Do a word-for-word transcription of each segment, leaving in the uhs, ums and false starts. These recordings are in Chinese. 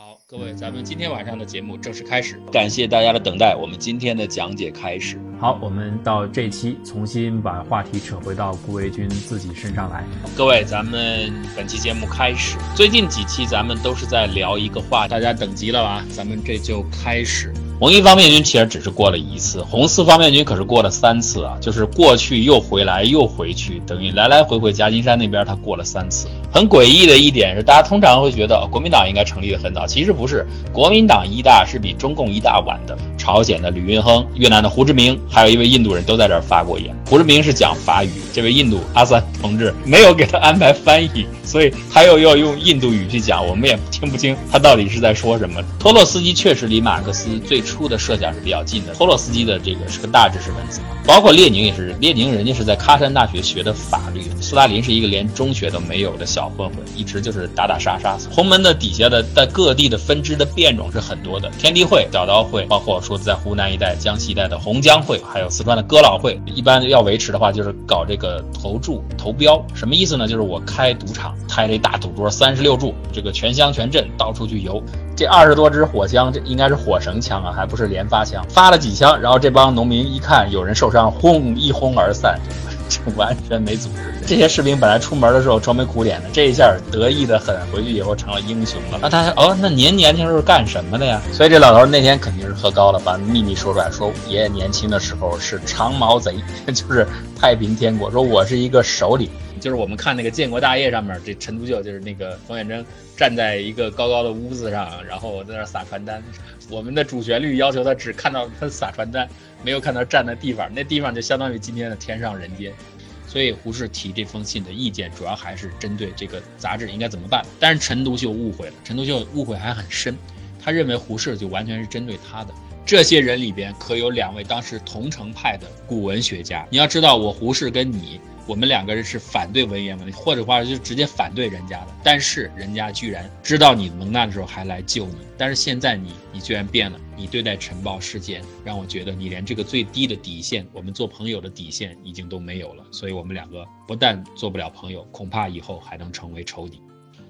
好，各位，咱们今天晚上的节目正式开始，感谢大家的等待，我们今天的讲解开始。好，我们到这期重新把话题扯回到顾维钧自己身上来。各位，咱们本期节目开始，最近几期咱们都是在聊一个话，大家等急了吧，咱们这就开始。红一方面军其实只是过了一次，红四方面军可是过了三次啊，就是过去又回来又回去，等于来来回回夹金山那边他过了三次。很诡异的一点是，大家通常会觉得国民党应该成立的很早，其实不是，国民党一大是比中共一大晚的。朝鲜的李运亨，越南的胡志明，还有一位印度人都在这儿发过言。胡志明是讲法语，这位印度阿三同志没有给他安排翻译，所以他又要用印度语去讲，我们也听不清他到底是在说什么。托洛斯基确实离马克思最初的设想是比较近的，托洛斯基的这个是个大知识分子，包括列宁也是，列宁人家是在喀山大学学的法律，斯大林是一个连中学都没有的小混混，一直就是打打杀杀。红门的底下的在各地的分支的变种是很多的，天地会、小刀会，包括说在湖南一带、江西一带的红江会，还有四川的哥老会。一般要维持的话，就是搞这个投注投标，什么意思呢？就是我开赌场，开这大赌桌三十六注，这个全乡全镇到处去游。这二十多支火枪，这应该是火绳枪啊，还不是连发枪，发了几枪，然后这帮农民一看有人受伤，轰一轰而散，这完全没组织。这些士兵本来出门的时候愁眉苦脸的，这一下得意的很，回去以后成了英雄了。那他说哦，那您年轻时候干什么的呀？所以这老头那天肯定是喝高了，把秘密说出来，说爷爷年轻的时候是长毛贼，就是太平天国，说我是一个首领。就是我们看那个建国大业上面，这陈独秀就是那个冯远征站在一个高高的屋子上，然后在那撒传单。我们的主旋律要求他只看到他撒传单，没有看到站的地方，那地方就相当于今天的天上人间。所以胡适提这封信的意见主要还是针对这个杂志应该怎么办，但是陈独秀误会了，陈独秀误会还很深，他认为胡适就完全是针对他的。这些人里边可有两位当时桐城派的古文学家，你要知道我胡适跟你我们两个人是反对文言文，或者话就是直接反对人家的，但是人家居然知道你蒙难的时候还来救你，但是现在你你居然变了，你对待晨报事件让我觉得你连这个最低的底线，我们做朋友的底线已经都没有了，所以我们两个不但做不了朋友，恐怕以后还能成为仇敌。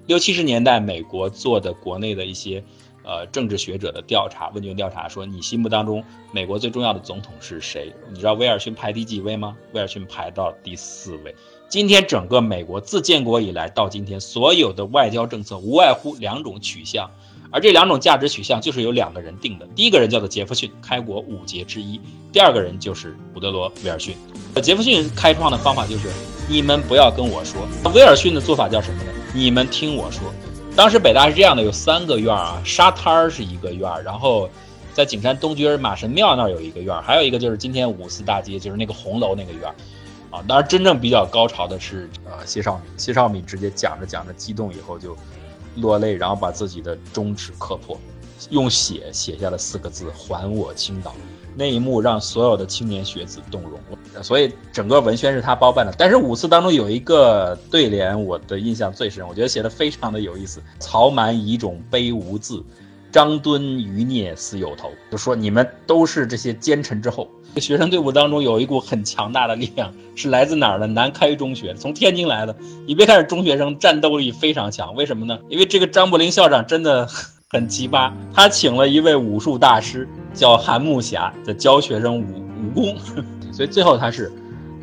六七十年代美国做的国内的一些呃，政治学者的调查问卷调查说，你心目当中美国最重要的总统是谁？你知道威尔逊排第几位吗？威尔逊排到第四位。今天整个美国自建国以来到今天，所有的外交政策无外乎两种取向，而这两种价值取向就是由两个人定的。第一个人叫做杰弗逊，开国五杰之一；第二个人就是伍德罗·威尔逊。杰弗逊开创的方法就是，你们不要跟我说。威尔逊的做法叫什么呢？你们听我说。当时北大是这样的，有三个院啊，沙滩是一个院，然后在景山东军马神庙那儿有一个院，还有一个就是今天五四大街，就是那个红楼那个院啊。当然真正比较高潮的是呃谢绍敏，谢绍敏直接讲着讲着激动以后就落泪，然后把自己的中指磕破，用血写下了四个字，还我青岛。那一幕让所有的青年学子动容了，所以整个文宣是他包办的。但是五四当中有一个对联我的印象最深，我觉得写得非常的有意思，曹瞒遗种悲无字，张敦余孽死有头，就说你们都是这些奸臣之后。学生队伍当中有一股很强大的力量是来自哪儿呢？南开中学，从天津来的。你别看是中学生，战斗力非常强，为什么呢？因为这个张伯苓校长真的很奇葩，他请了一位武术大师叫韩慕霞在教学生武武功，所以最后他是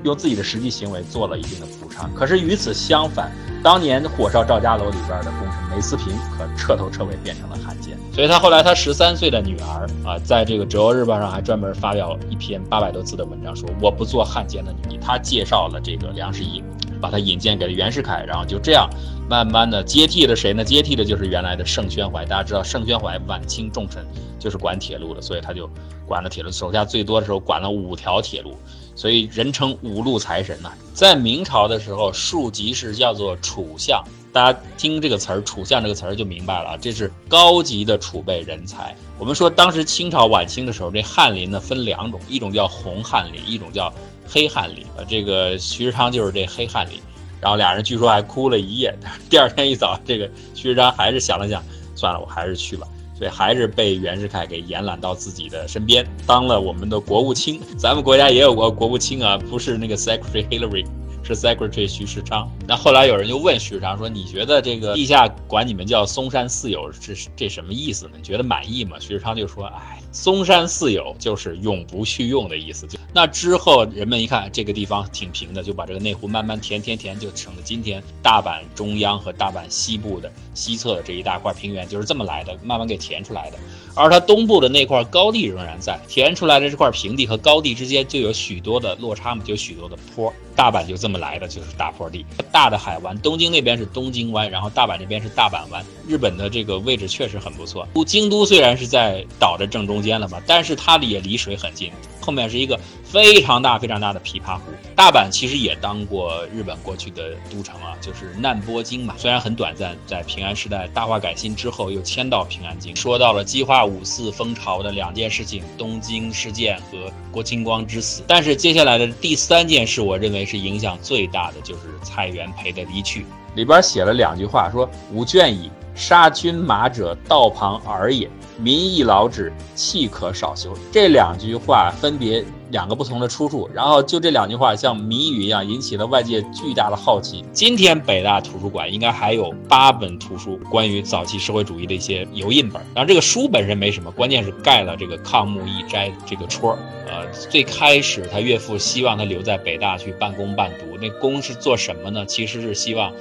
用自己的实际行为做了一定的补偿。可是与此相反，当年火烧赵家楼里边的功臣梅思平可彻头彻尾变成了汉奸。所以他后来他十三岁的女儿啊，在这个《折欧日报》上还专门发表一篇八百多字的文章，说我不做汉奸的女。他介绍了这个梁士仪，把他引荐给了袁世凯，然后就这样慢慢的接替了谁呢？接替的就是原来的盛宣怀。大家知道盛宣怀晚清重臣，就是管铁路的，所以他就管了铁路，手下最多的时候管了五条铁路，所以人称五路财神呐、啊。在明朝的时候，庶吉士叫做储相，大家听这个词儿“储相”这个词儿就明白了，这是高级的储备人才。我们说当时清朝晚清的时候，这翰林呢分两种，一种叫红翰林，一种叫黑翰林。这个徐世昌就是这黑翰林，然后俩人据说还哭了一夜，第二天一早，这个徐世昌还是想了想，算了，我还是去吧，所以还是被袁世凯给延揽到自己的身边，当了我们的国务卿。咱们国家也有过国务卿啊，不是那个 Secretary Hillary，是 Secretary 徐世昌。那后来有人就问徐世昌说，你觉得这个地下管你们叫松山四友，这这什么意思呢？你觉得满意吗？徐世昌就说，哎，松山四友就是永不续用的意思。那之后人们一看这个地方挺平的，就把这个内湖慢慢填填填，就成了今天大阪中央和大阪西部的西侧的这一大块平原，就是这么来的，慢慢给填出来的。而它东部的那块高地仍然在，填出来的这块平地和高地之间就有许多的落差，就有许多的坡，大阪就这么来的，就是大坡地。大的海湾，东京那边是东京湾，然后大阪这边是大阪湾。日本的这个位置确实很不错。京都虽然是在岛的正中间了嘛，但是它也离水很近，后面是一个非常大非常大的琵琶湖。大阪其实也当过日本过去的都城啊，就是难波京嘛，虽然很短暂，在平安时代大化改新之后又迁到平安京。说到了激化五四风潮的两件事情，东京事件和郭清光之死，但是接下来的第三件事我认为是影响最大的，就是蔡元培的离去。里边写了两句话，说吾倦矣，杀君马者道旁耳也，民亦老止，气可少休。这两句话分别两个不同的出处，然后就这两句话像谜语一样引起了外界巨大的好奇。今天北大图书馆应该还有八本图书关于早期社会主义的一些油印本，然后这个书本身没什么，关键是盖了这个抗木一斋这个戳。呃，最开始他岳父希望他留在北大去半工半读，那工是做什么呢？其实是希望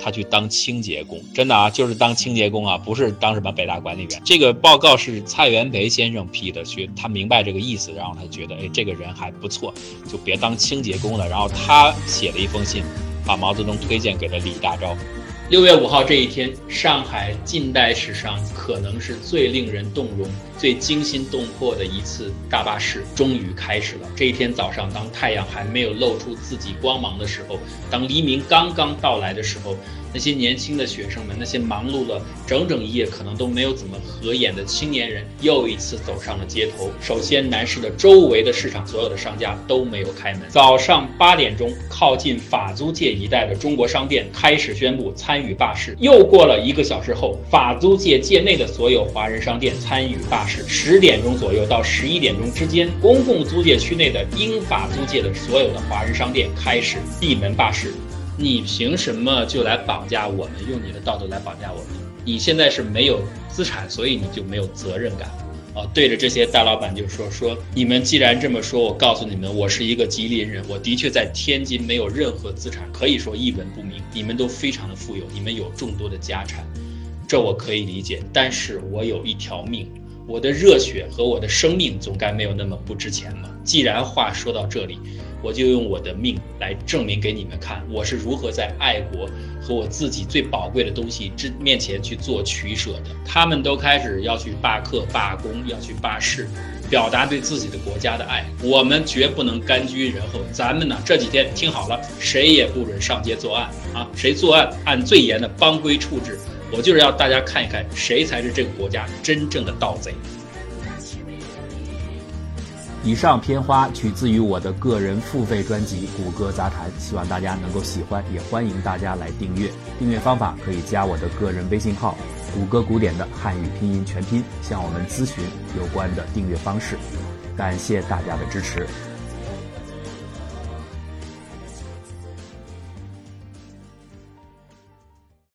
他去当清洁工，真的啊，就是当清洁工啊，不是当什么北大管理员。这个报告是蔡元培先生批的，学他明白这个意思，然后他觉得，哎，这个人还不错，就别当清洁工了。然后他写了一封信，把毛泽东推荐给了李大钊。六月五号这一天，上海近代史上可能是最令人动容、最惊心动魄的一次大罢市终于开始了。这一天早上，当太阳还没有露出自己光芒的时候，当黎明刚刚到来的时候，那些年轻的学生们，那些忙碌了整整一夜可能都没有怎么合眼的青年人，又一次走上了街头。首先，南市的周围的市场所有的商家都没有开门。早上八点钟，靠近法租界一带的中国商店开始宣布参与罢市。又过了一个小时后，法租界界内的所有华人商店参与罢市。十点钟左右到十一点钟之间，公共租界区内的英法租界的所有的华人商店开始闭门罢市。你凭什么就来绑架我们，用你的道德来绑架我们？你现在是没有资产，所以你就没有责任感啊！对着这些大老板就说说，你们既然这么说，我告诉你们，我是一个吉林人，我的确在天津没有任何资产，可以说一文不名。你们都非常的富有，你们有众多的家产，这我可以理解，但是我有一条命，我的热血和我的生命总该没有那么不值钱了。既然话说到这里，我就用我的命来证明给你们看，我是如何在爱国和我自己最宝贵的东西之面前去做取舍的。他们都开始要去罢课、罢工，要去罢市，表达对自己的国家的爱。我们绝不能甘居人后，咱们呢这几天听好了，谁也不准上街作案啊！谁作案，按最严的帮规处置。我就是要大家看一看，谁才是这个国家真正的盗贼。以上片花取自于我的个人付费专辑《谷歌杂谈》，希望大家能够喜欢，也欢迎大家来订阅。订阅方法可以加我的个人微信号“谷歌古典”的汉语拼音全拼，向我们咨询有关的订阅方式。感谢大家的支持。